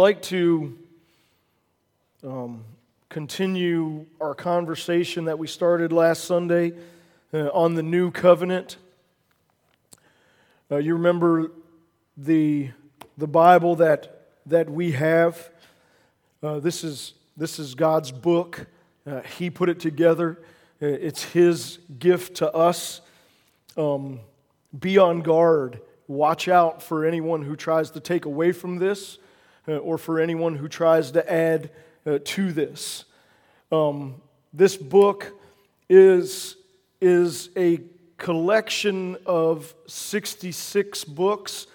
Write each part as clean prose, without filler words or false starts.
I'd like to continue our conversation that we started last Sunday on the new covenant. You remember the Bible that we have. This is God's book. He put it together. It's His gift to us. Be on guard. Watch out for anyone who tries to take away from this. Or for anyone who tries to add to this. This book is a collection of 66 books,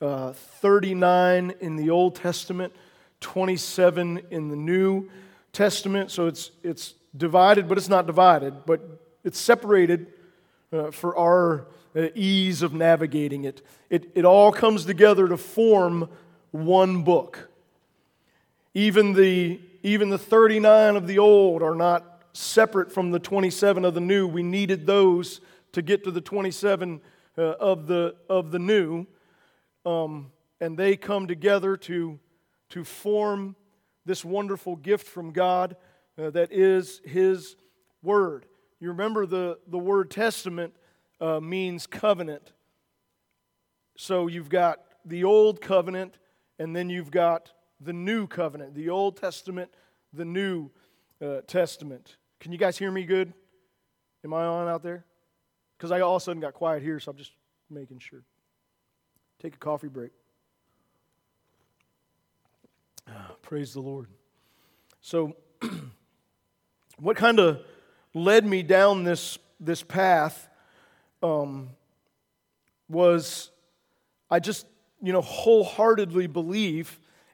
39 in the Old Testament, 27 in the New Testament. So it's divided, but it's not divided, but it's separated for our ease of navigating it. It all comes together to form one book. Even the 39 of the old are not separate from the 27 of the new. We needed those to get to the 27 of the new, and they come together to form this wonderful gift from God that is His Word. You remember the word testament means covenant. So you've got the old covenant. And then you've got the New Covenant, the Old Testament, the New Testament. Can you guys hear me good? Am I on out there? Because I all of a sudden got quiet here, so I'm just making sure. Take a coffee break. Praise the Lord. So what kind of led me down this path was I just... wholeheartedly believe,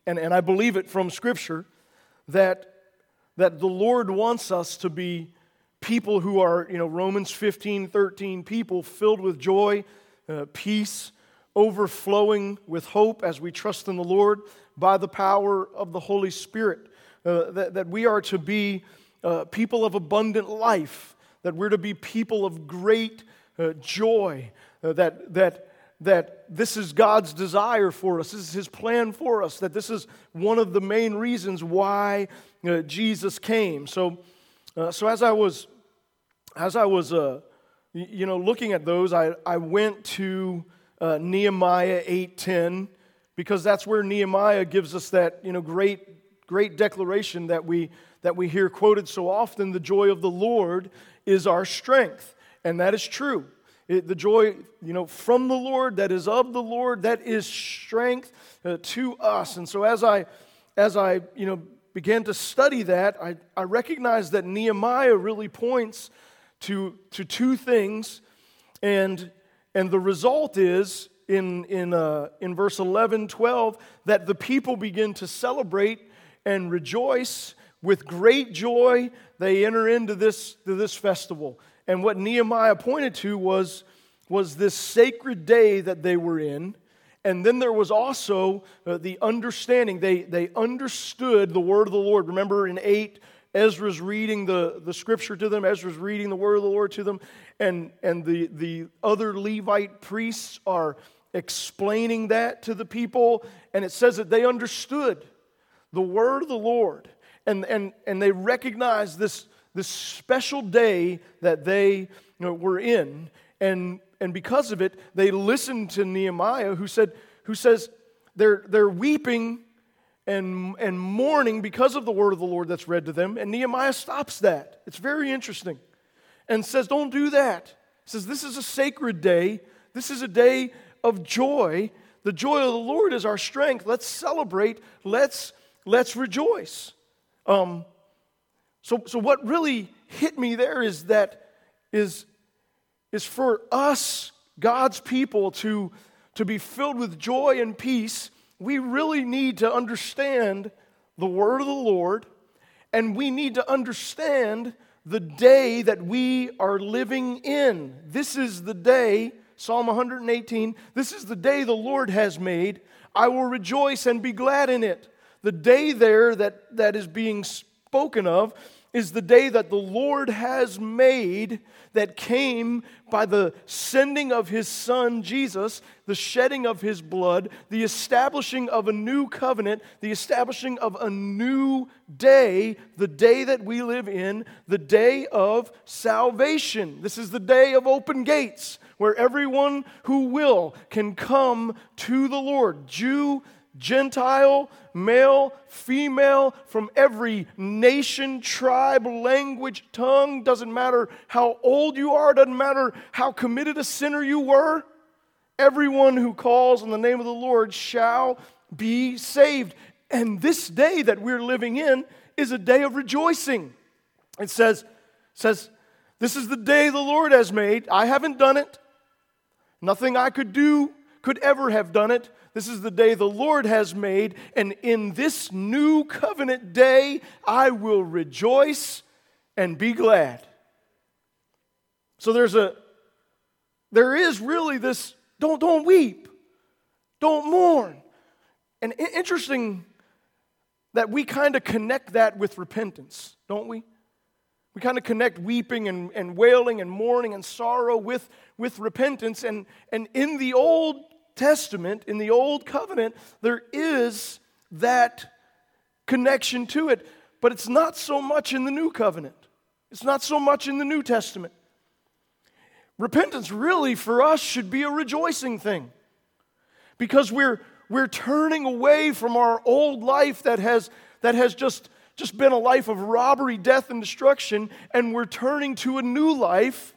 and I believe it from Scripture, that the Lord wants us to be people who are, Romans 15:13, people filled with joy, peace, overflowing with hope as we trust in the Lord by the power of the Holy Spirit, that we are to be people of abundant life, that we're to be people of great joy, that this is God's desire for us, this is His plan for us, that this is one of the main reasons why Jesus came. So as I was looking at those, I went to Nehemiah 8:10 because that's where Nehemiah gives us that great declaration that we hear quoted so often: the joy of the Lord is our strength, and that is true. The joy, from the Lord, that is of the Lord, that is strength to us. And so as I began to study that, I recognized that Nehemiah really points to two things, and the result is in verse 11, 12 that the people begin to celebrate and rejoice with great joy. They enter into this festival. And what Nehemiah pointed to was this sacred day that they were in. And then there was also the understanding. They understood the word of the Lord. Remember in 8, Ezra's reading the scripture to them. Ezra's reading the word of the Lord to them. And the other Levite priests are explaining that to the people. And it says that they understood the word of the Lord. And they recognized this special day that they were in, and because of it, they listened to Nehemiah, who says they're weeping and mourning because of the word of the Lord that's read to them. And Nehemiah stops that. It's very interesting, and says, "Don't do that." He says, "This is a sacred day. This is a day of joy. The joy of the Lord is our strength. Let's celebrate. Let's rejoice." So what really hit me there is that is for us, God's people, to be filled with joy and peace, we really need to understand the word of the Lord, and we need to understand the day that we are living in. This is the day, Psalm 118, this is the day the Lord has made. I will rejoice and be glad in it. The day there that is being spoken of is the day that the Lord has made, that came by the sending of His Son, Jesus, the shedding of His blood, the establishing of a new covenant, the establishing of a new day, the day that we live in, the day of salvation. This is the day of open gates, where everyone who will can come to the Lord, Jew, Gentile, male, female, from every nation, tribe, language, tongue. Doesn't matter how old you are, doesn't matter how committed a sinner you were. Everyone who calls on the name of the Lord shall be saved. And this day that we're living in is a day of rejoicing. It says, this is the day the Lord has made. I haven't done it. Nothing I could do could ever have done it. This is the day the Lord has made, and in this new covenant day, I will rejoice and be glad. So there is really this, don't weep, don't mourn. And interesting that we kind of connect that with repentance, don't we? We kind of connect weeping and wailing and mourning and sorrow with repentance. And in the Old Testament, in the Old Covenant, there is that connection to it, but it's not so much in the New Covenant. It's not so much in the New Testament. Repentance really for us should be a rejoicing thing, because we're turning away from our old life that has just been a life of robbery, death, and destruction, and we're turning to a new life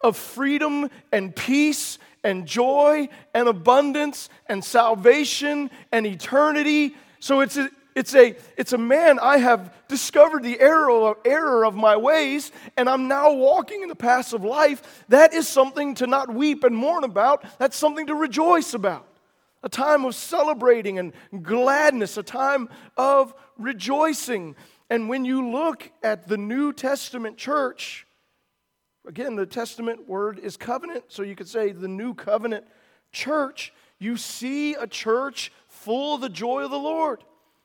of freedom and peace and joy and abundance and salvation and eternity. So it's a man, I have discovered the error of my ways, and I'm now walking in the paths of life. That is something to not weep and mourn about. That's something to rejoice about. A time of celebrating and gladness, a time of rejoicing. And when you look at the New Testament church, again, the Testament word is covenant, so you could say the New Covenant church, you see a church full of the joy of the Lord.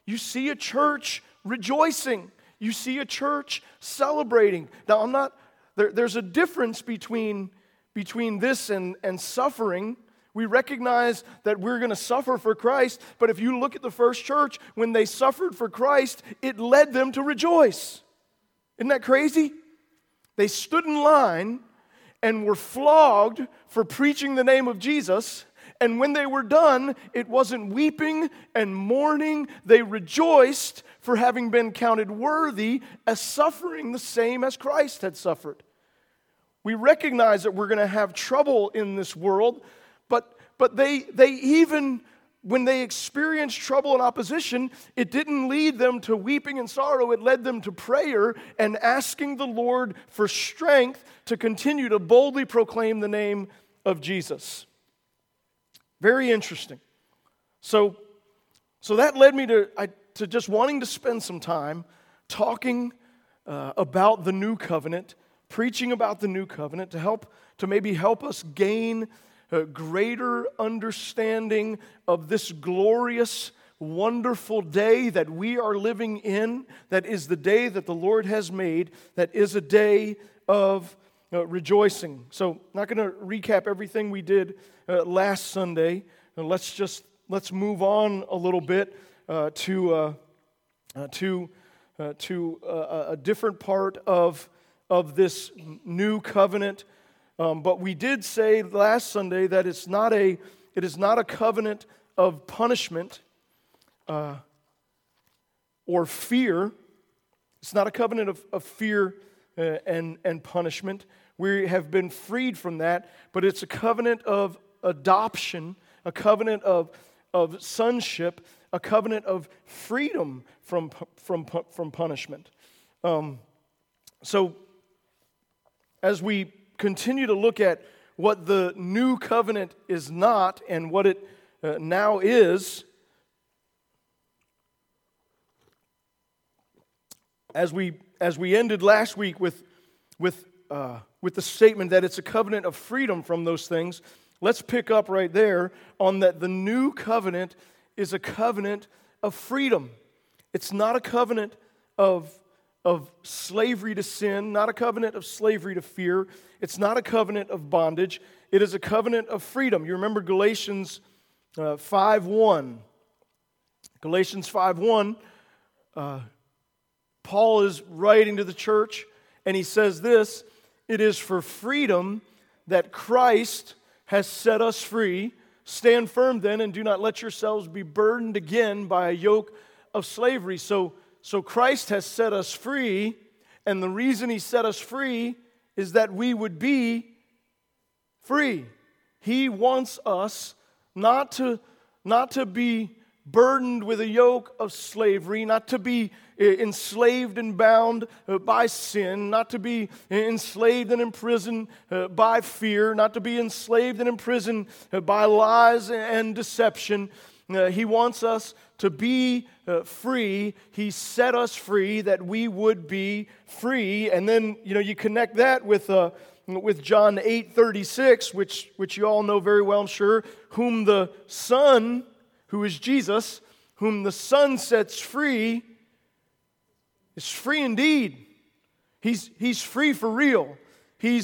You see a church rejoicing. You see a church celebrating. Now, there's a difference between this and suffering. We recognize that we're going to suffer for Christ, but if you look at the first church, when they suffered for Christ, it led them to rejoice. Isn't that crazy? They stood in line and were flogged for preaching the name of Jesus, and when they were done, it wasn't weeping and mourning. They rejoiced for having been counted worthy as suffering the same as Christ had suffered. We recognize that we're going to have trouble in this world, But they even, when they experienced trouble and opposition, it didn't lead them to weeping and sorrow. It led them to prayer and asking the Lord for strength to continue to boldly proclaim the name of Jesus. Very interesting. So that led me to just wanting to spend some time talking about the New Covenant, preaching about the New Covenant to maybe help us gain a greater understanding of this glorious, wonderful day that we are living in, that is the day that the Lord has made, that is a day of rejoicing. So, not going to recap everything we did last Sunday. Let's move on a little bit to a different part of this new covenant. But we did say last Sunday that it is not a covenant of punishment or fear. It's not a covenant of fear and punishment. We have been freed from that, but it's a covenant of adoption, a covenant of sonship, a covenant of freedom from punishment. So as we continue to look at what the new covenant is not and what it now is, as we ended last week with the statement that it's a covenant of freedom from those things. Let's pick up right there on that. The new covenant is a covenant of freedom. It's not a covenant of of slavery to sin, not a covenant of slavery to fear. It's not a covenant of bondage. It is a covenant of freedom. You remember Galatians 5:1. Galatians 5:1, Paul is writing to the church, and he says this: "It is for freedom that Christ has set us free. Stand firm then, and do not let yourselves be burdened again by a yoke of slavery." So Christ has set us free, and the reason he set us free is that we would be free. He wants us not to be burdened with a yoke of slavery, not to be enslaved and bound by sin, not to be enslaved and imprisoned by fear, not to be enslaved and imprisoned by lies and deception. He wants us to be free. He set us free that we would be free. And then, you connect that with John 8:36, which you all know very well, I'm sure, whom the Son, who is Jesus, whom the Son sets free, is free indeed. He's free for real. You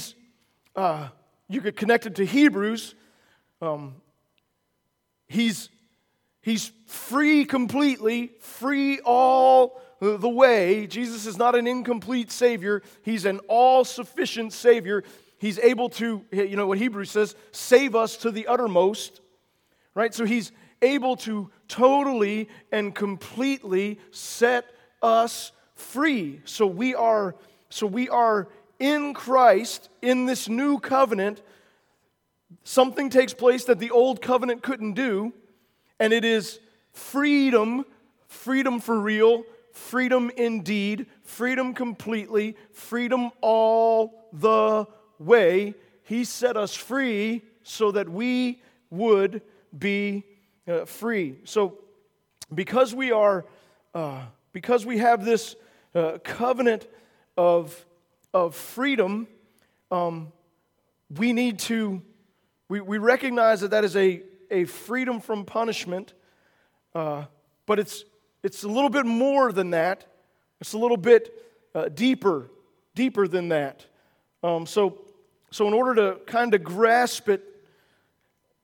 could connect it to Hebrews. He's free completely, free all the way. Jesus is not an incomplete Savior. He's an all-sufficient Savior. He's able to, what Hebrews says, save us to the uttermost, right? So he's able to totally and completely set us free. So we are in Christ, in this new covenant. Something takes place that the old covenant couldn't do, and it is freedom for real, freedom indeed, freedom completely, freedom all the way. He set us free so that we would be free. So, because we have this covenant of freedom, we recognize that is a freedom from punishment, but it's a little bit more than that. It's a little bit deeper than that. So in order to kind of grasp it,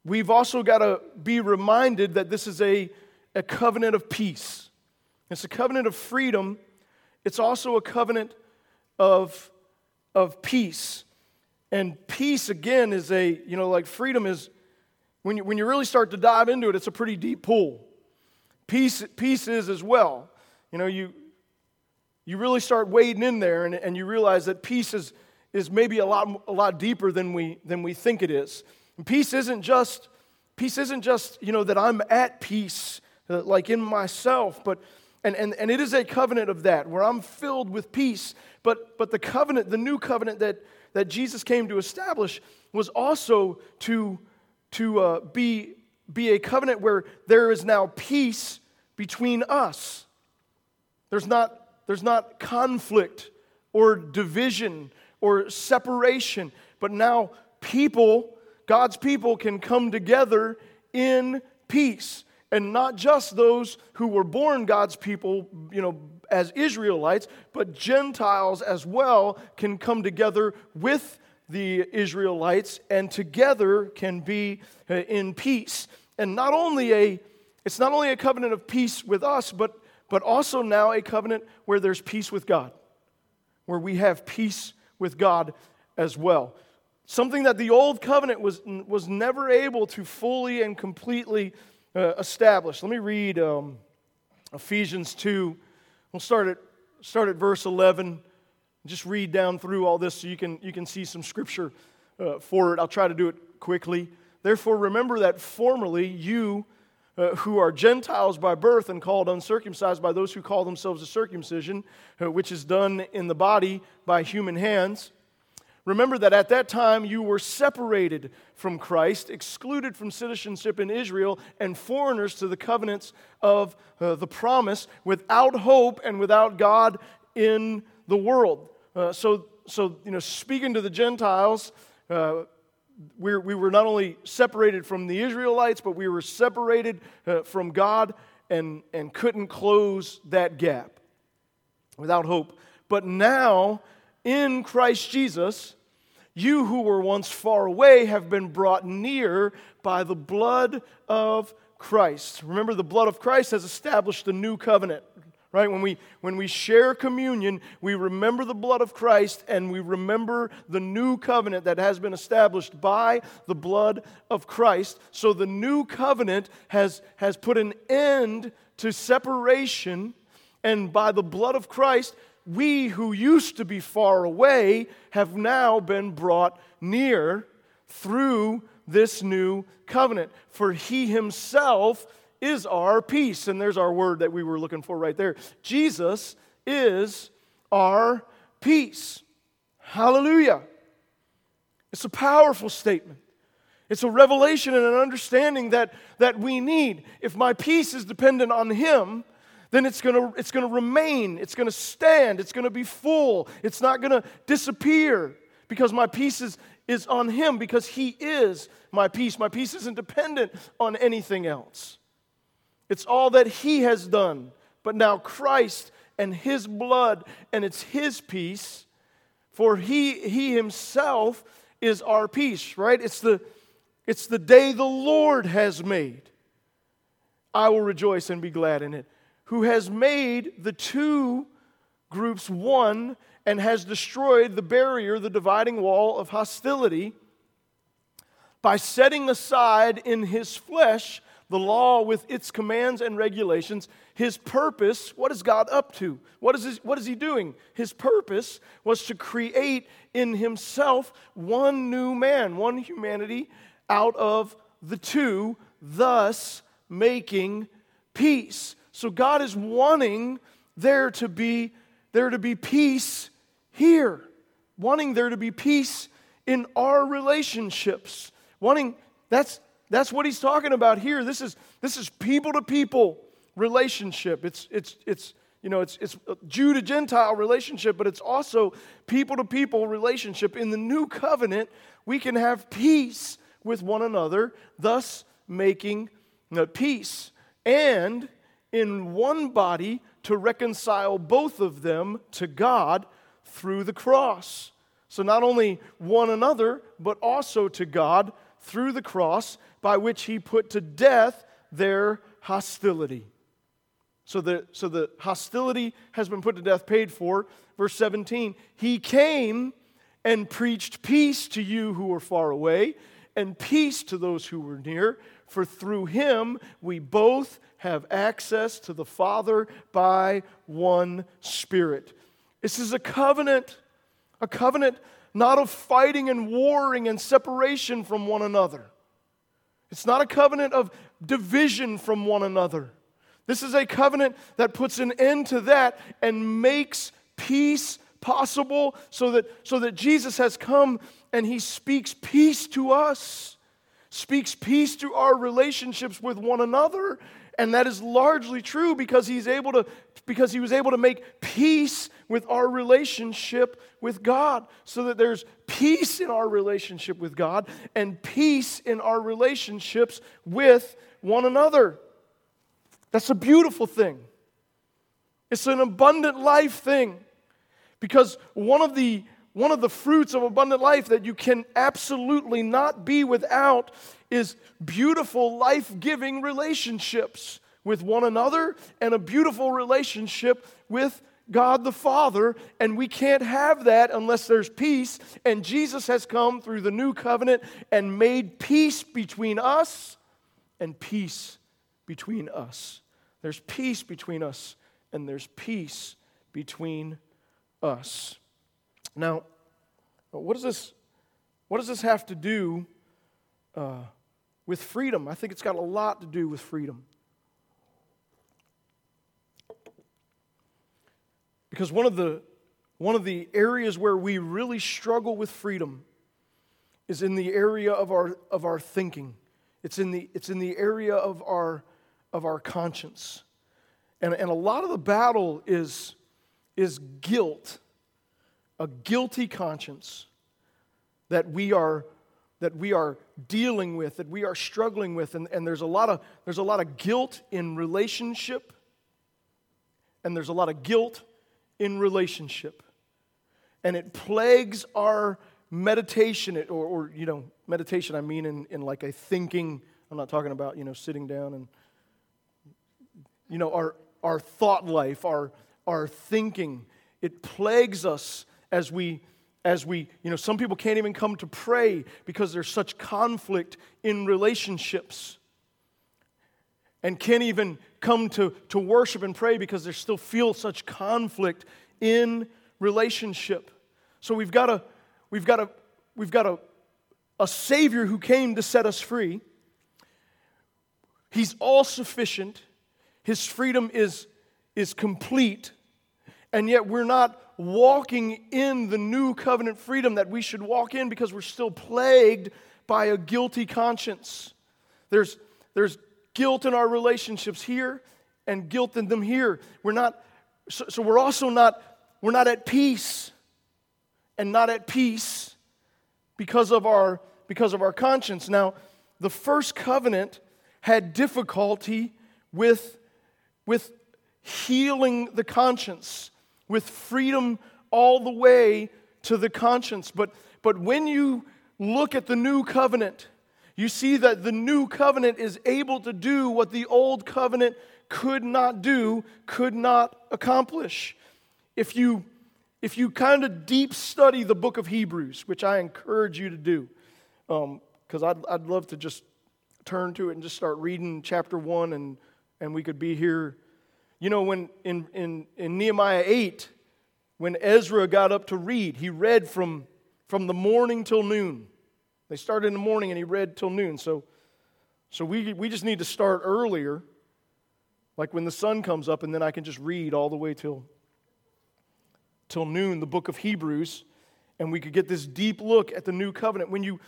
we've also got to be reminded that this is a covenant of peace. It's a covenant of freedom. It's also a covenant of peace. And peace, again, is like freedom is, when you really start to dive into it, it's a pretty deep pool. Peace is as well. You really start wading in there and you realize that peace is maybe a lot deeper than we think it is. Peace isn't just that I'm at peace, like in myself, but and it is a covenant of that, where I'm filled with peace. But the new covenant that Jesus came to establish was also to be a covenant where there is now peace between us. There's not conflict or division or separation, but now God's people can come together in peace, and not just those who were born God's people, as Israelites, but Gentiles as well can come together with the Israelites and together can be in peace. And it's not only a covenant of peace with us, but also now a covenant where there's peace with God, where we have peace with God as well. Something that the old covenant was never able to fully and completely establish. Let me read Ephesians 2. We'll start at verse 11. Just read down through all this so you can see some scripture for it. I'll try to do it quickly. Therefore, remember that formerly you who are Gentiles by birth and called uncircumcised by those who call themselves a circumcision, which is done in the body by human hands. Remember that at that time you were separated from Christ, excluded from citizenship in Israel, and foreigners to the covenants of the promise, without hope and without God in the world. So speaking to the Gentiles, we were not only separated from the Israelites, but we were separated from God and couldn't close that gap. Without hope. But now, in Christ Jesus, you who were once far away have been brought near by the blood of Christ. Remember, the blood of Christ has established the new covenant. Right? When we share communion, we remember the blood of Christ and we remember the new covenant that has been established by the blood of Christ. So the new covenant has put an end to separation, and by the blood of Christ, we who used to be far away have now been brought near through this new covenant. For He Himself is our peace. And there's our word that we were looking for right there. Jesus is our peace. Hallelujah. It's a powerful statement. It's a revelation and an understanding that we need. If my peace is dependent on Him, then it's going to remain. It's going to stand. It's going to be full. It's not going to disappear, because my peace is on Him, because He is my peace. My peace isn't dependent on anything else. It's all that He has done, but now Christ and His blood, and it's His peace, for He Himself is our peace, right? It's the day the Lord has made. I will rejoice and be glad in it. Who has made the two groups one and has destroyed the barrier, the dividing wall of hostility, by setting aside in His flesh the law with its commands and regulations. His purpose, what is God up to? What is He doing? His purpose was to create in Himself one new man, one humanity out of the two, thus making peace. So God is wanting there to be peace here, wanting there to be peace in our relationships, That's what He's talking about here. This is people-to-people relationship. It's Jew to Gentile relationship, but it's also people-to-people relationship. In the new covenant, we can have peace with one another, thus making peace, and in one body to reconcile both of them to God through the cross. So not only one another, but also to God through the cross, by which He put to death their hostility. So the hostility has been put to death, paid for. Verse 17, He came and preached peace to you who were far away and peace to those who were near, for through Him we both have access to the Father by one Spirit. This is a covenant not of fighting and warring and separation from one another. It's not a covenant of division from one another. This is a covenant that puts an end to that and makes peace possible, so that Jesus has come and He speaks peace to us, speaks peace to our relationships with one another, and that is largely true because because He was able to make peace with our relationship with God, so that there's peace in our relationship with God and peace in our relationships with one another. That's a beautiful thing. It's an abundant life thing, because one of the fruits of abundant life that you can absolutely not be without is beautiful, life-giving relationships with one another and a beautiful relationship with God the Father. And we can't have that unless there's peace. And Jesus has come through the new covenant and made peace between us and peace between us. There's peace between us and there's peace between us. Now, what does this have to do with freedom? I think it's got a lot to do with freedom. Because one of the areas where we really struggle with freedom is in the area of our thinking. It's in the area of our conscience. And a lot of the battle is guilt. A guilty conscience that we are dealing with, that we are struggling with, and there's a lot of guilt in relationship, and there's a lot of guilt in relationship. And it plagues our meditation, meditation I mean in like a thinking, I'm not talking about, sitting down and, our thought life, our thinking. It plagues us as we some people can't even come to pray because there's such conflict in relationships, and can't even come to worship and pray because they still feel such conflict in relationship. So we've got a Savior who came to set us free. He's all sufficient. His freedom is complete, and yet we're not walking in the new covenant freedom that we should walk in because we're still plagued by a guilty conscience. There's guilt in our relationships here and guilt in them here. We're not at peace, and not at peace because of our conscience. Now, the first covenant had difficulty with healing the conscience, with freedom all the way to the conscience. But when you look at the new covenant, you see that the new covenant is able to do what the old covenant could not do, could not accomplish. If you kind of deep study the book of Hebrews, which I encourage you to do, because I'd love to just turn to it and just start reading chapter 1, and we could be here. When in Nehemiah 8, when Ezra got up to read, he read from the morning till noon. They started in the morning and he read till noon. So we just need to start earlier, like when the sun comes up, and then I can just read all the way till noon the book of Hebrews, and we could get this deep look at the new covenant. When you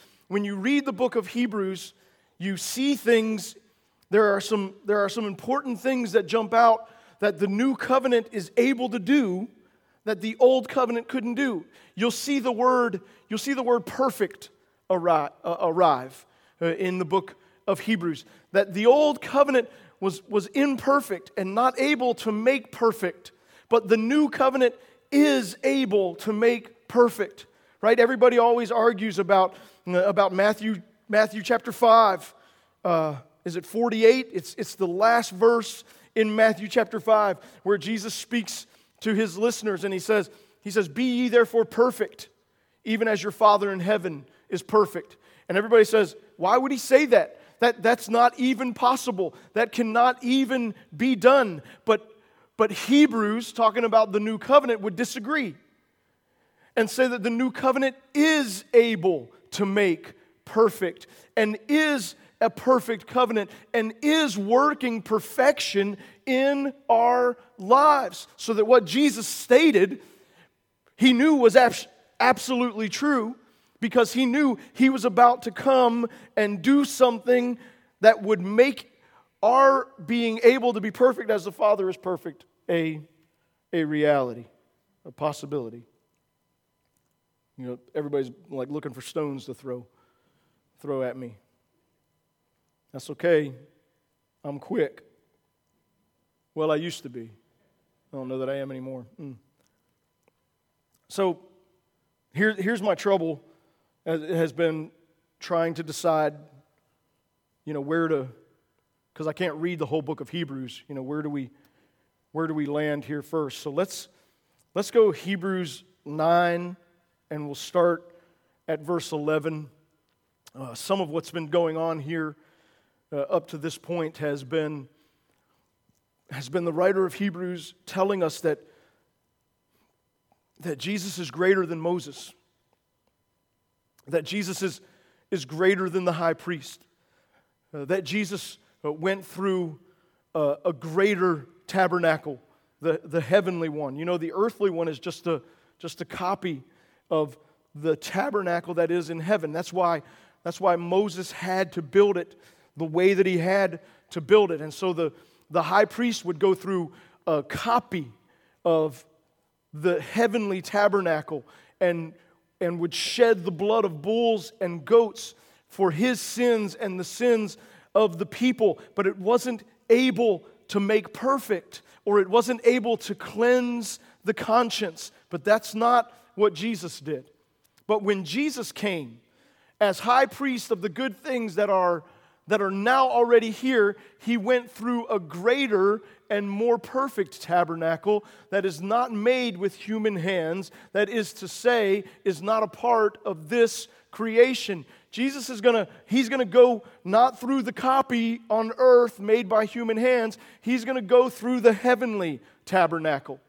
read the book of Hebrews, you see things. There are some important things that jump out that the new covenant is able to do that the old covenant couldn't do. You'll see the word perfect arrive in the book of Hebrews. That the old covenant was imperfect and not able to make perfect, but the new covenant is able to make perfect. Right? Everybody always argues about Matthew chapter 5. Is it 48? It's the last verse in Matthew chapter 5 where Jesus speaks to his listeners, and he says, "Be ye therefore perfect, even as your Father in heaven is perfect." And everybody says, why would he say that? That's not even possible. That cannot even be done. But Hebrews, talking about the new covenant, would disagree and say that the new covenant is able to make perfect and is a perfect covenant and is working perfection in our lives, so that what Jesus stated, he knew was absolutely true, because he knew he was about to come and do something that would make our being able to be perfect as the Father is perfect a reality, a possibility. Everybody's like looking for stones to throw at me. That's okay. I'm quick. Well, I used to be. I don't know that I am anymore. So here's my trouble. It has been trying to decide, where to, because I can't read the whole book of Hebrews. Where do we land here first? So let's go Hebrews 9, and we'll start at verse 11. Some of what's been going on here up to this point has been the writer of Hebrews telling us that Jesus is greater than Moses, that Jesus is greater than the high priest, that Jesus went through a greater tabernacle, the heavenly one. The earthly one is just a copy of the tabernacle that is in heaven. That's why Moses had to build it the way that he had to build it. And so the high priest would go through a copy of the heavenly tabernacle and would shed the blood of bulls and goats for his sins and the sins of the people. But it wasn't able to make perfect, or it wasn't able to cleanse the conscience. But that's not what Jesus did. But when Jesus came as high priest of the good things that are now already here, he went through a greater and more perfect tabernacle that is not made with human hands, that is to say, is not a part of this creation. Jesus is he's gonna go not through the copy on earth made by human hands, he's gonna go through the heavenly tabernacle.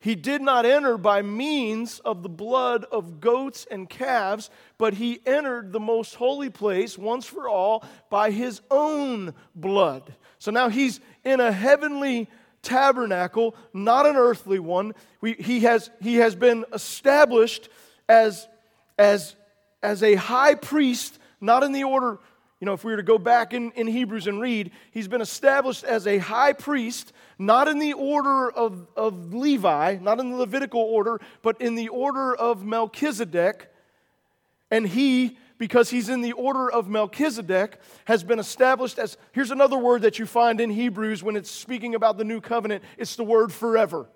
He did not enter by means of the blood of goats and calves, but he entered the most holy place once for all by his own blood. So now he's in a heavenly tabernacle, not an earthly one. He has been established as a high priest, not in the order, you know, if we were to go back in Hebrews and read, he's been established as a high priest, not in the order of Levi, not in the Levitical order, but in the order of Melchizedek. And he, because he's in the order of Melchizedek, has been established as, here's another word that you find in Hebrews when it's speaking about the new covenant, it's the word forever.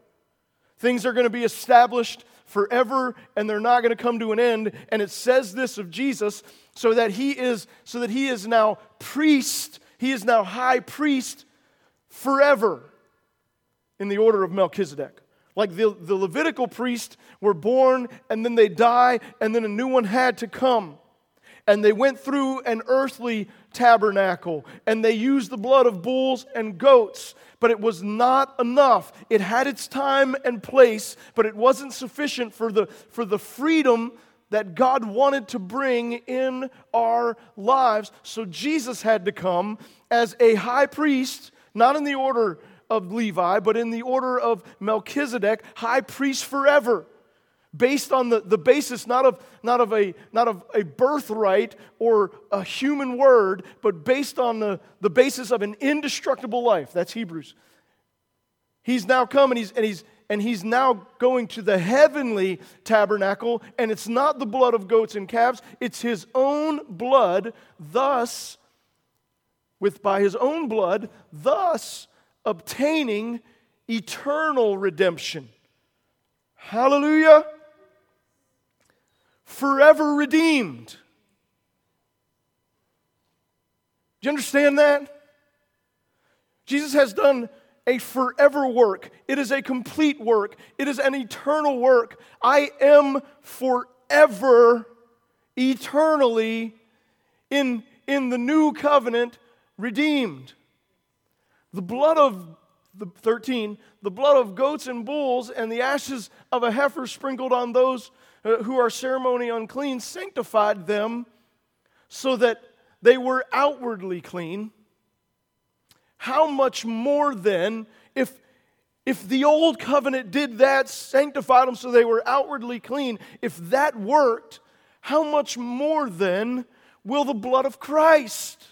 Things are going to be established forever, and they're not going to come to an end. And it says this of Jesus, so that he is now priest, he is now high priest forever in the order of Melchizedek. Like the Levitical priests were born, and then they die, and then a new one had to come. And they went through an earthly tabernacle, and they used the blood of bulls and goats, but it was not enough. It had its time and place, but it wasn't sufficient for the freedom that God wanted to bring in our lives. So Jesus had to come as a high priest, not in the order of Levi, but in the order of Melchizedek, high priest forever. Based on the basis not of a birthright or a human word, but based on the basis of an indestructible life. That's Hebrews. He's now come and he's now going to the heavenly tabernacle, and it's not the blood of goats and calves, it's his own blood, thus obtaining eternal redemption. Hallelujah. Forever redeemed. Do you understand that? Jesus has done a forever work. It is a complete work. It is an eternal work. I am forever, eternally, in the new covenant, redeemed. The blood of the blood of goats and bulls and the ashes of a heifer sprinkled on those who are ceremonially unclean sanctified them so that they were outwardly clean. How much more then, if the old covenant did that, sanctified them so they were outwardly clean, if that worked, how much more then will the blood of Christ,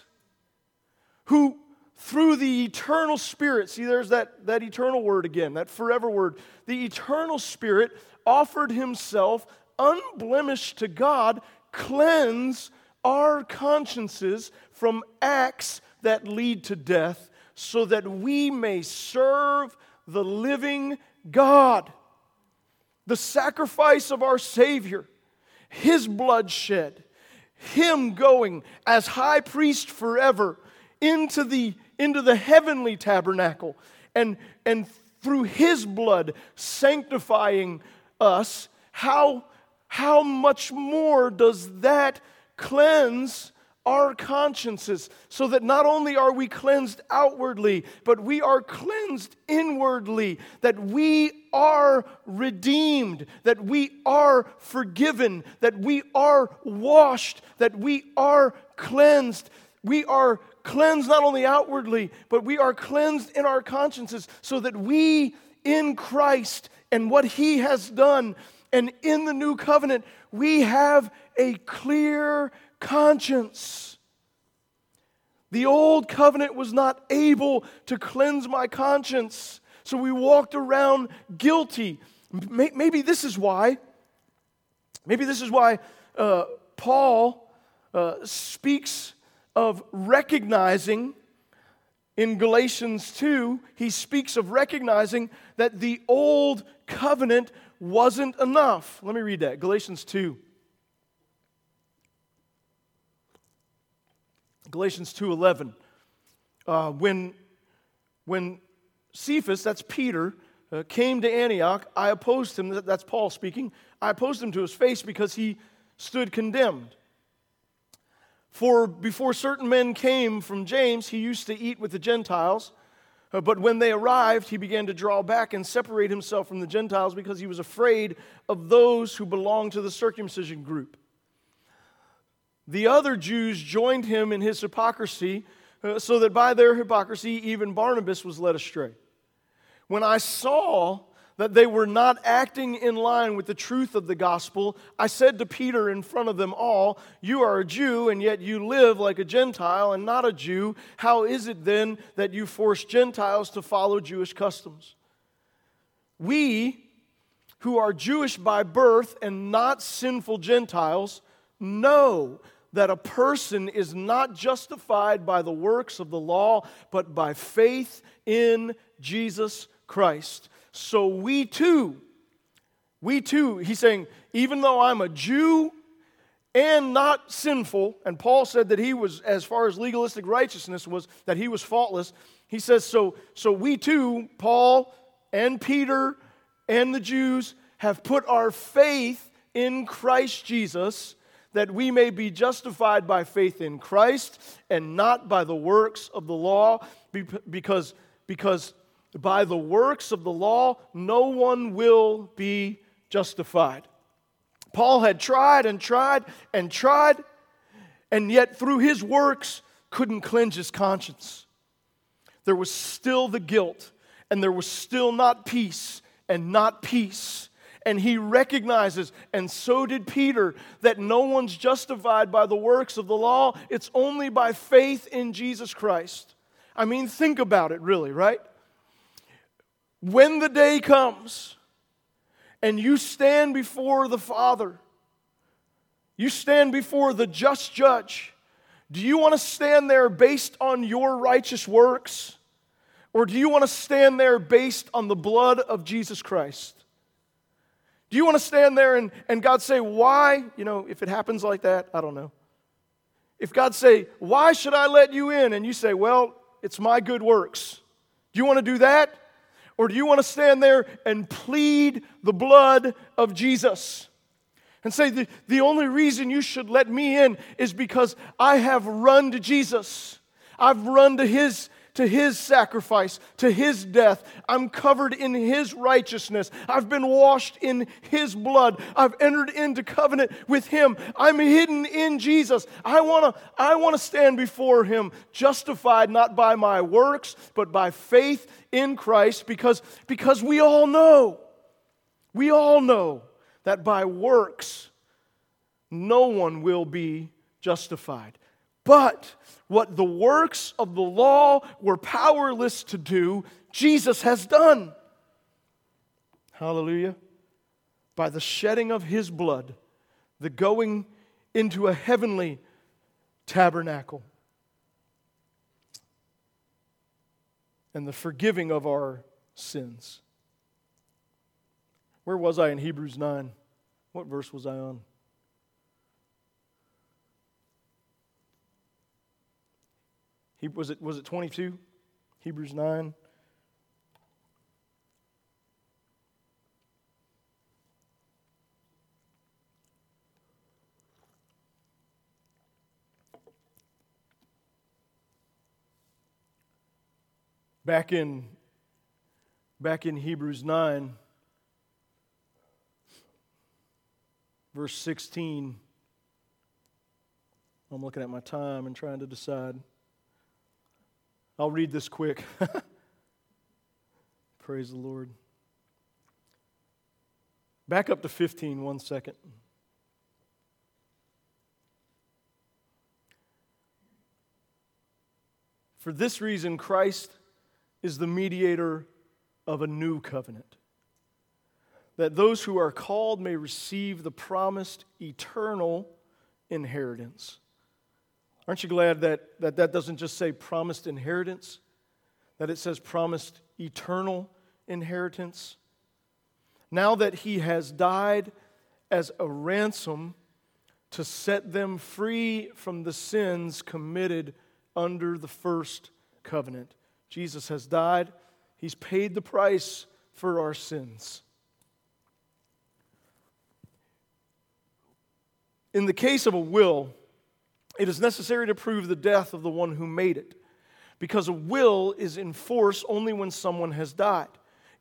who through the eternal Spirit, see there's that eternal word again, that forever word, the eternal Spirit offered himself unblemished to God, cleanse our consciences from acts that lead to death so that we may serve the living God. The sacrifice of our Savior, his blood shed, him going as high priest forever into the heavenly tabernacle and through his blood sanctifying us, how much more does that cleanse our consciences so that not only are we cleansed outwardly, but we are cleansed inwardly, that we are redeemed, that we are forgiven, that we are washed, that we are cleansed. We are cleansed not only outwardly, but we are cleansed in our consciences so that we in Christ and what he has done and in the new covenant, we have a clear conscience. The old covenant was not able to cleanse my conscience, so we walked around guilty. Maybe this is why Paul speaks of recognizing In Galatians 2, he speaks of recognizing that the old covenant wasn't enough. Let me read that. Galatians 2. Galatians 2:11. When Cephas, that's Peter, came to Antioch, I opposed him, that's Paul speaking, I opposed him to his face because he stood condemned. For before certain men came from James, he used to eat with the Gentiles, but when they arrived, he began to draw back and separate himself from the Gentiles because he was afraid of those who belonged to the circumcision group. The other Jews joined him in his hypocrisy, so that by their hypocrisy, even Barnabas was led astray. When I saw that they were not acting in line with the truth of the gospel, I said to Peter in front of them all, "You are a Jew, and yet you live like a Gentile and not a Jew. How is it then that you force Gentiles to follow Jewish customs? We, who are Jewish by birth and not sinful Gentiles, know that a person is not justified by the works of the law, but by faith in Jesus Christ. So we too, he's saying, even though I'm a Jew and not sinful," and Paul said that he was, as far as legalistic righteousness was, that he was faultless. He says, so we too, Paul and Peter and the Jews, have put our faith in Christ Jesus, that we may be justified by faith in Christ and not by the works of the law, because by the works of the law, no one will be justified. Paul had tried, and yet through his works couldn't cleanse his conscience. There was still the guilt, and there was still not peace. And he recognizes, and so did Peter, that no one's justified by the works of the law. It's only by faith in Jesus Christ. I mean, think about it really, right? When the day comes and you stand before the Father, you stand before the just judge, do you want to stand there based on your righteous works? Or do you want to stand there based on the blood of Jesus Christ? Do you want to stand there and God say, why? You know, if it happens like that, I don't know. If God say, why should I let you in? And you say, well, it's my good works. Do you want to do that? Or do you want to stand there and plead the blood of Jesus? And say, the only reason you should let me in is because I have run to Jesus. I've run to his sacrifice, to his death. I'm covered in his righteousness. I've been washed in his blood. I've entered into covenant with him. I'm hidden in Jesus. I want to stand before him justified not by my works, but by faith in Christ, because we all know that by works no one will be justified. But what the works of the law were powerless to do, Jesus has done. Hallelujah. By the shedding of his blood, the going into a heavenly tabernacle, and the forgiving of our sins. Where was I in Hebrews 9? What verse was I on? Was it 22? Hebrews 9. Back in Hebrews 9, verse 16. I'm looking at my time and trying to decide. I'll read this quick. Praise the Lord. Back up to 15, 1 second. For this reason, Christ is the mediator of a new covenant, that those who are called may receive the promised eternal inheritance. Aren't you glad that that doesn't just say promised inheritance? that it says promised eternal inheritance. Now that he has died as a ransom to set them free from the sins committed under the first covenant. Jesus has died. He's paid the price for our sins. In the case of a will, it is necessary to prove the death of the one who made it, because a will is in force only when someone has died.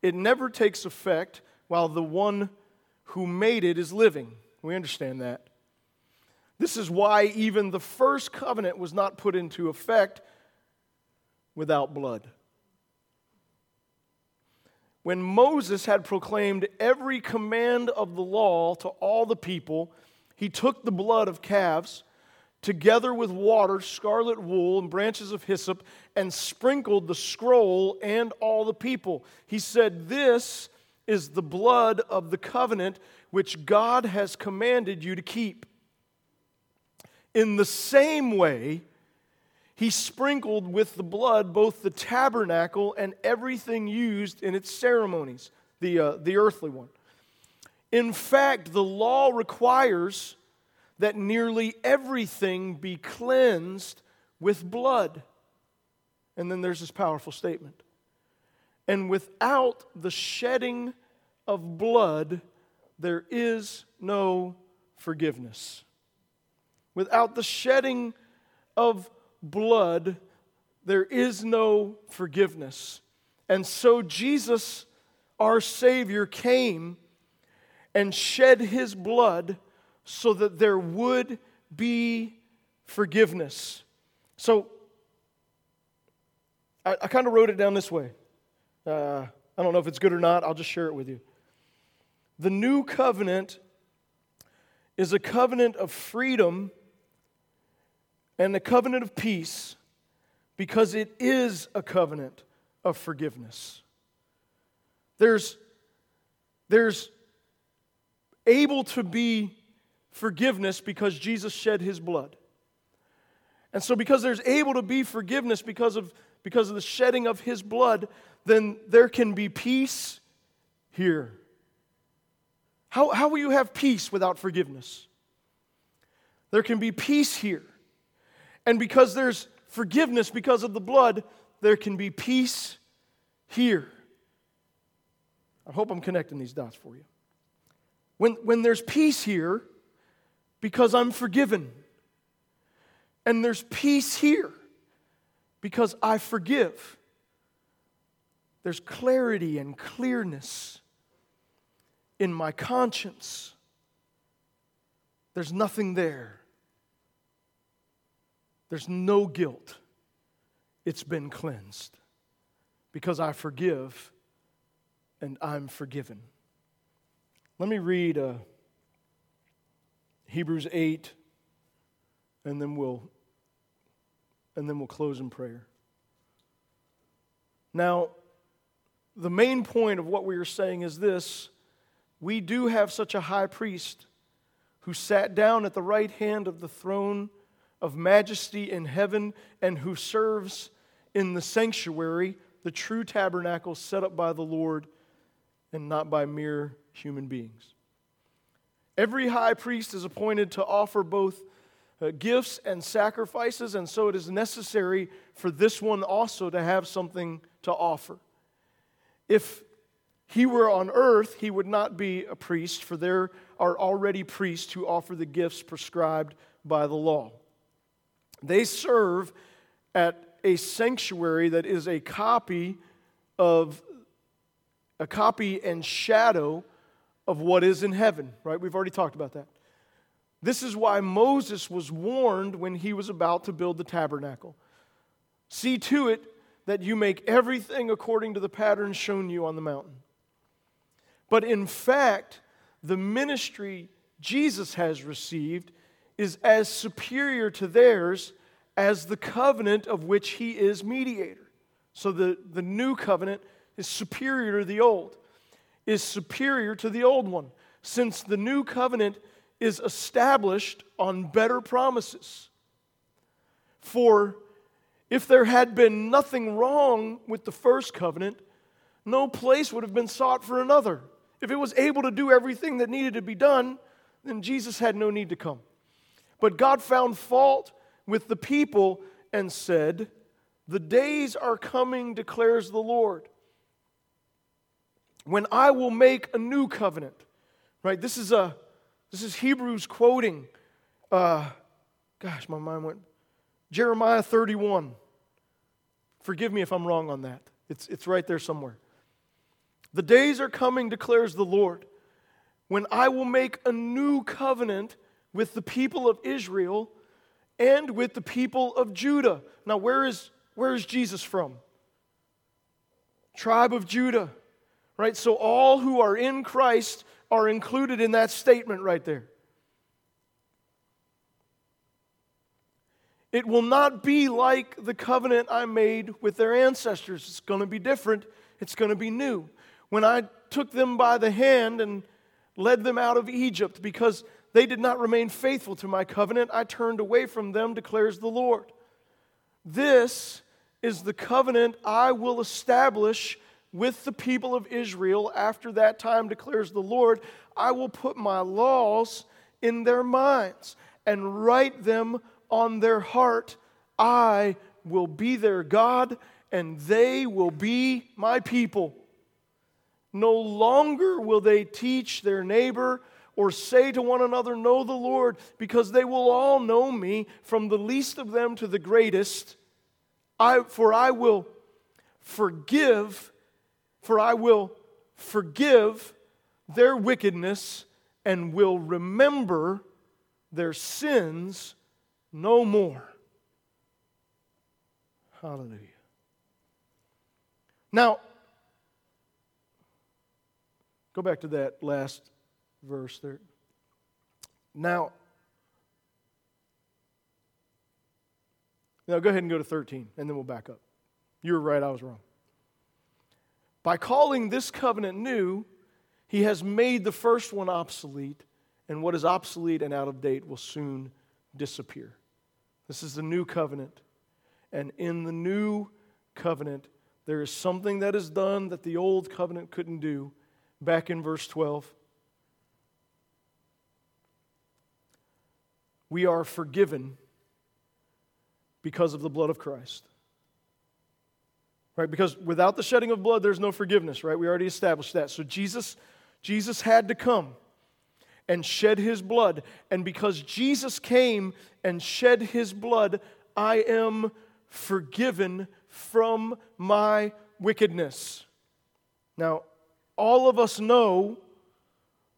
It never takes effect while the one who made it is living. We understand that. This is why even the first covenant was not put into effect without blood. When Moses had proclaimed every command of the law to all the people, he took the blood of calves, together with water, scarlet wool, and branches of hyssop, and sprinkled the scroll and all the people. He said, "This is the blood of the covenant which God has commanded you to keep." In the same way, he sprinkled with the blood both the tabernacle and everything used in its ceremonies, the earthly one. In fact, the law requires that nearly everything be cleansed with blood. And then there's this powerful statement. And without the shedding of blood, there is no forgiveness. Without the shedding of blood, there is no forgiveness. And so Jesus, our Savior, came and shed his blood so that there would be forgiveness. So, I kind of wrote it down this way. I don't know if it's good or not. I'll just share it with you. The new covenant is a covenant of freedom and the covenant of peace, because it is a covenant of forgiveness. There's able to be forgiveness because Jesus shed his blood. And so because there's able to be forgiveness because of the shedding of his blood, then there can be peace here. How will you have peace without forgiveness? There can be peace here. And because there's forgiveness because of the blood, there can be peace here. I hope I'm connecting these dots for you. When there's peace here, because I'm forgiven. And there's peace here, because I forgive. There's clarity and clearness in my conscience. There's nothing there. There's no guilt. It's been cleansed because I forgive and I'm forgiven. Let me read Hebrews 8 and then we'll close in prayer. Now, the main point of what we are saying is this: we do have such a high priest who sat down at the right hand of the throne of majesty in heaven, and who serves in the sanctuary, the true tabernacle set up by the Lord and not by mere human beings. Every high priest is appointed to offer both gifts and sacrifices, and so it is necessary for this one also to have something to offer. If he were on earth, he would not be a priest, for there are already priests who offer the gifts prescribed by the law. They serve at a sanctuary that is a copy and shadow of what is in heaven, right? We've already talked about that. This is why Moses was warned when he was about to build the tabernacle. See to it that you make everything according to the pattern shown you on the mountain. But in fact, the ministry Jesus has received is as superior to theirs as the covenant of which he is mediator. So the new covenant is superior to the old, is superior to the old one, since the new covenant is established on better promises. For If there had been nothing wrong with the first covenant, no place would have been sought for another. If it was able to do everything that needed to be done, then Jesus had no need to come. But God found fault with the people and said, "The days are coming, declares the Lord, when I will make a new covenant." Right? This is Hebrews quoting. My mind went. Jeremiah 31. Forgive me if I'm wrong on that. It's right there somewhere. "The days are coming, declares the Lord, when I will make a new covenant with the people of Israel and with the people of Judah." Now, where is Jesus from? Tribe of Judah, right? So all who are in Christ are included in that statement right there. "It will not be like the covenant I made with their ancestors." It's going to be different. It's going to be new. "When I took them by the hand and led them out of Egypt, because they did not remain faithful to my covenant, I turned away from them, declares the Lord. This is the covenant I will establish with the people of Israel after that time, declares the Lord. I will put my laws in their minds and write them on their heart. I will be their God, and they will be my people. No longer will they teach their neighbor or say to one another, 'Know the Lord,' because they will all know me, from the least of them to the greatest. For I will forgive their wickedness and will remember their sins no more." Hallelujah. Now, go back to that last verse there. Now go ahead and go to 13, and then we'll back up. You were right, I was wrong. "By calling this covenant new, he has made the first one obsolete, and what is obsolete and out of date will soon disappear." This is the new covenant. And in the new covenant, there is something that is done that the old covenant couldn't do. Back in verse 12. We are forgiven because of the blood of Christ. Right? Because without the shedding of blood, there's no forgiveness, right? We already established that. So Jesus had to come and shed his blood. And because Jesus came and shed his blood, I am forgiven from my wickedness. Now, all of us know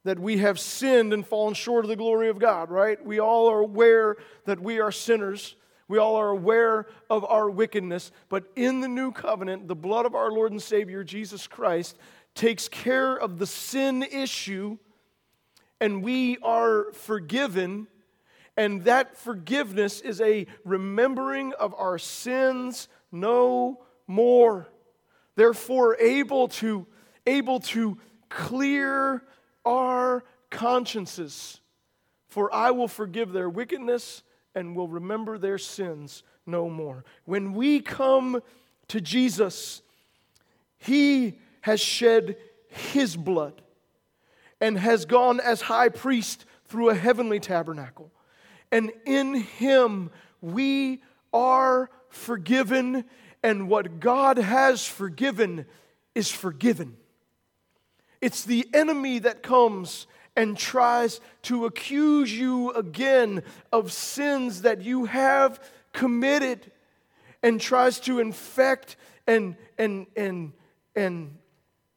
that we have sinned and fallen short of the glory of God, right? We all are aware that we are sinners. We all are aware of our wickedness. But in the new covenant, the blood of our Lord and Savior, Jesus Christ, takes care of the sin issue, and we are forgiven, and that forgiveness is a remembering of our sins no more. Therefore, able to clear our consciences, for I will forgive their wickedness and will remember their sins no more. When we come to Jesus, he has shed his blood and has gone as high priest through a heavenly tabernacle. And in him we are forgiven, and what God has forgiven is forgiven. It's the enemy that comes and tries to accuse you again of sins that you have committed, and tries to infect and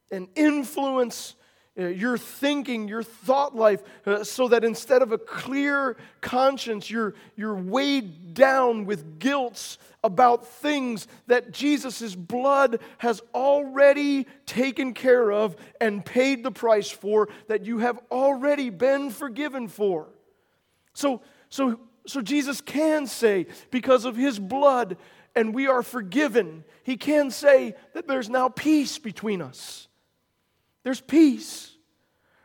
influence your thinking, your thought life, so that instead of a clear conscience, you're weighed down with guilt about things that Jesus' blood has already taken care of and paid the price for, that you have already been forgiven for. So Jesus can say, because of his blood and we are forgiven, he can say that there's now peace between us. There's peace,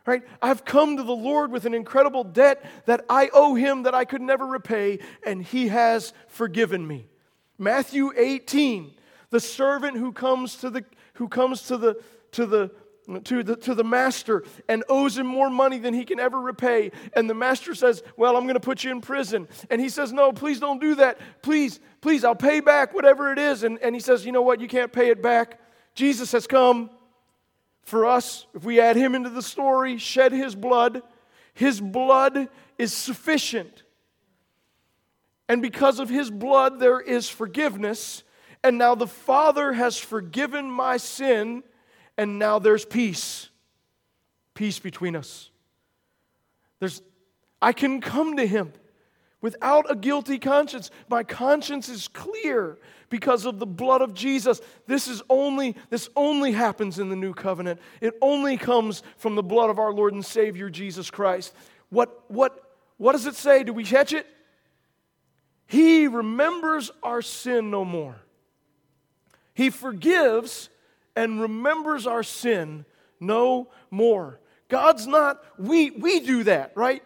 right? I've come to the Lord with an incredible debt that I owe him that I could never repay, and he has forgiven me. Matthew 18, the servant who comes to the master and owes him more money than he can ever repay. And the master says, well, I'm going to put you in prison. And he says, no, please don't do that. Please, I'll pay back whatever it is. And he says, you know what? You can't pay it back. Jesus has come for us. If we add him into the story, shed his blood is sufficient. And because of his blood, there is forgiveness. And now the Father has forgiven my sin. And now there's peace. Peace between us. I can come to him without a guilty conscience. My conscience is clear because of the blood of Jesus. This only happens in the new covenant. It only comes from the blood of our Lord and Savior Jesus Christ. What does it say? Do we catch it? He remembers our sin no more. He forgives and remembers our sin no more. God's not, we do that, right?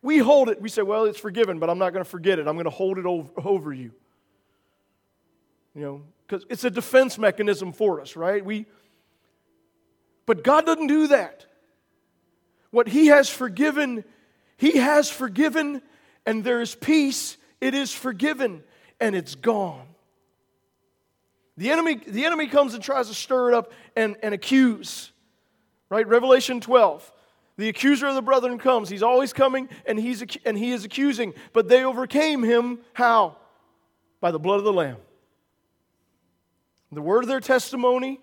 We hold it. We say, well, it's forgiven, but I'm not going to forget it. I'm going to hold it over you. You know, because it's a defense mechanism for us, right? But God doesn't do that. What he has forgiven, and there is peace. It is forgiven, and it's gone. The enemy comes and tries to stir it up and accuse, right? Revelation 12, the accuser of the brethren comes. He's always coming, and he is accusing. But they overcame him, how? By the blood of the Lamb. The word of their testimony,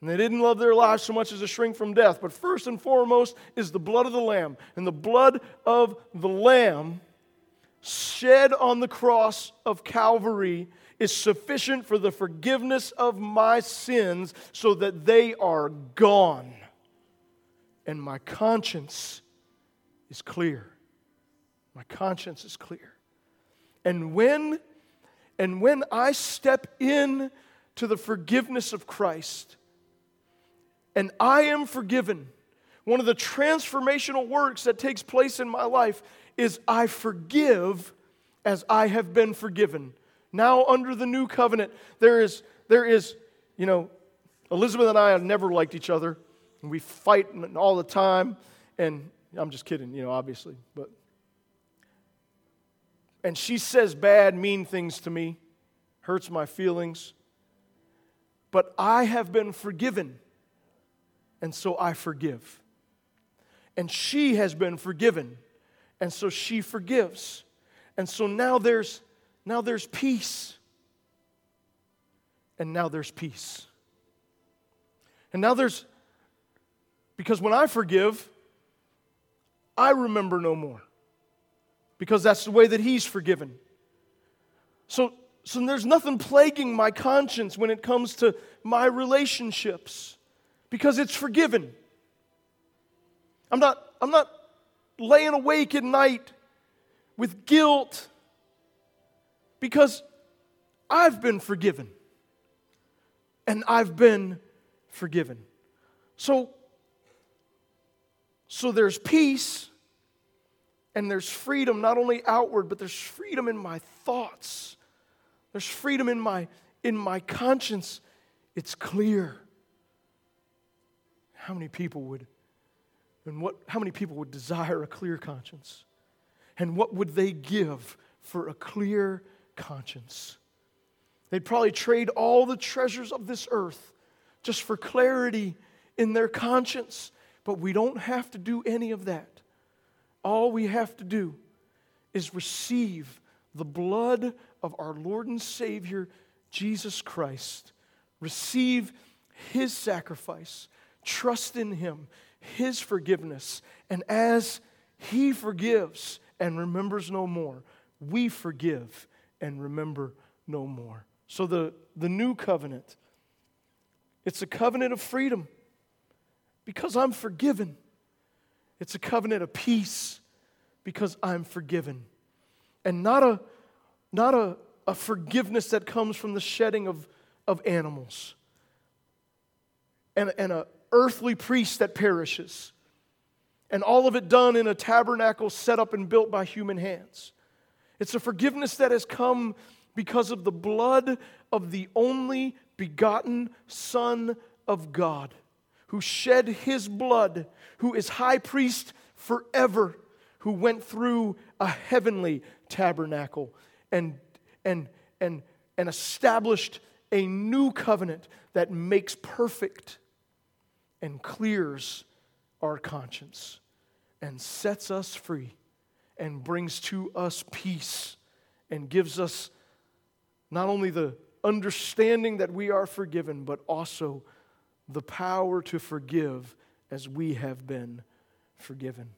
and they didn't love their lives so much as to shrink from death. But first and foremost is the blood of the Lamb. And the blood of the Lamb shed on the cross of Calvary is sufficient for the forgiveness of my sins so that they are gone. And my conscience is clear. My conscience is clear. And when I step in to the forgiveness of Christ, and I am forgiven, one of the transformational works that takes place in my life is I forgive as I have been forgiven. Now under the new covenant, there is, you know, Elizabeth and I have never liked each other, and we fight all the time, and I'm just kidding, you know, obviously, but, and she says bad, mean things to me, hurts my feelings, but I have been forgiven, and so I forgive, and she has been forgiven, and so she forgives, and so now there's peace. And now there's peace. And now there's, because when I forgive, I remember no more. Because that's the way that he's forgiven. So there's nothing plaguing my conscience when it comes to my relationships. Because it's forgiven. I'm not laying awake at night with guilt. Because I've been forgiven. And I've been forgiven. So there's peace and there's freedom, not only outward, but there's freedom in my thoughts. There's freedom in my conscience. It's clear. How many people would desire a clear conscience? And what would they give for a clear conscience? They'd probably trade all the treasures of this earth just for clarity in their conscience. But we don't have to do any of that. All we have to do is receive the blood of our Lord and Savior, Jesus Christ. Receive his sacrifice. Trust in him, his forgiveness. And as he forgives and remembers no more, we forgive and remember no more. So the new covenant, it's a covenant of freedom because I'm forgiven. It's a covenant of peace because I'm forgiven. And not a forgiveness that comes from the shedding of animals and an earthly priest that perishes and all of it done in a tabernacle set up and built by human hands. It's a forgiveness that has come because of the blood of the only begotten Son of God, who shed his blood, who is high priest forever, who went through a heavenly tabernacle and established a new covenant that makes perfect and clears our conscience and sets us free and brings to us peace and gives us not only the understanding that we are forgiven, but also the power to forgive as we have been forgiven.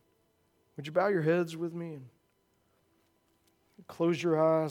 Would you bow your heads with me and close your eyes?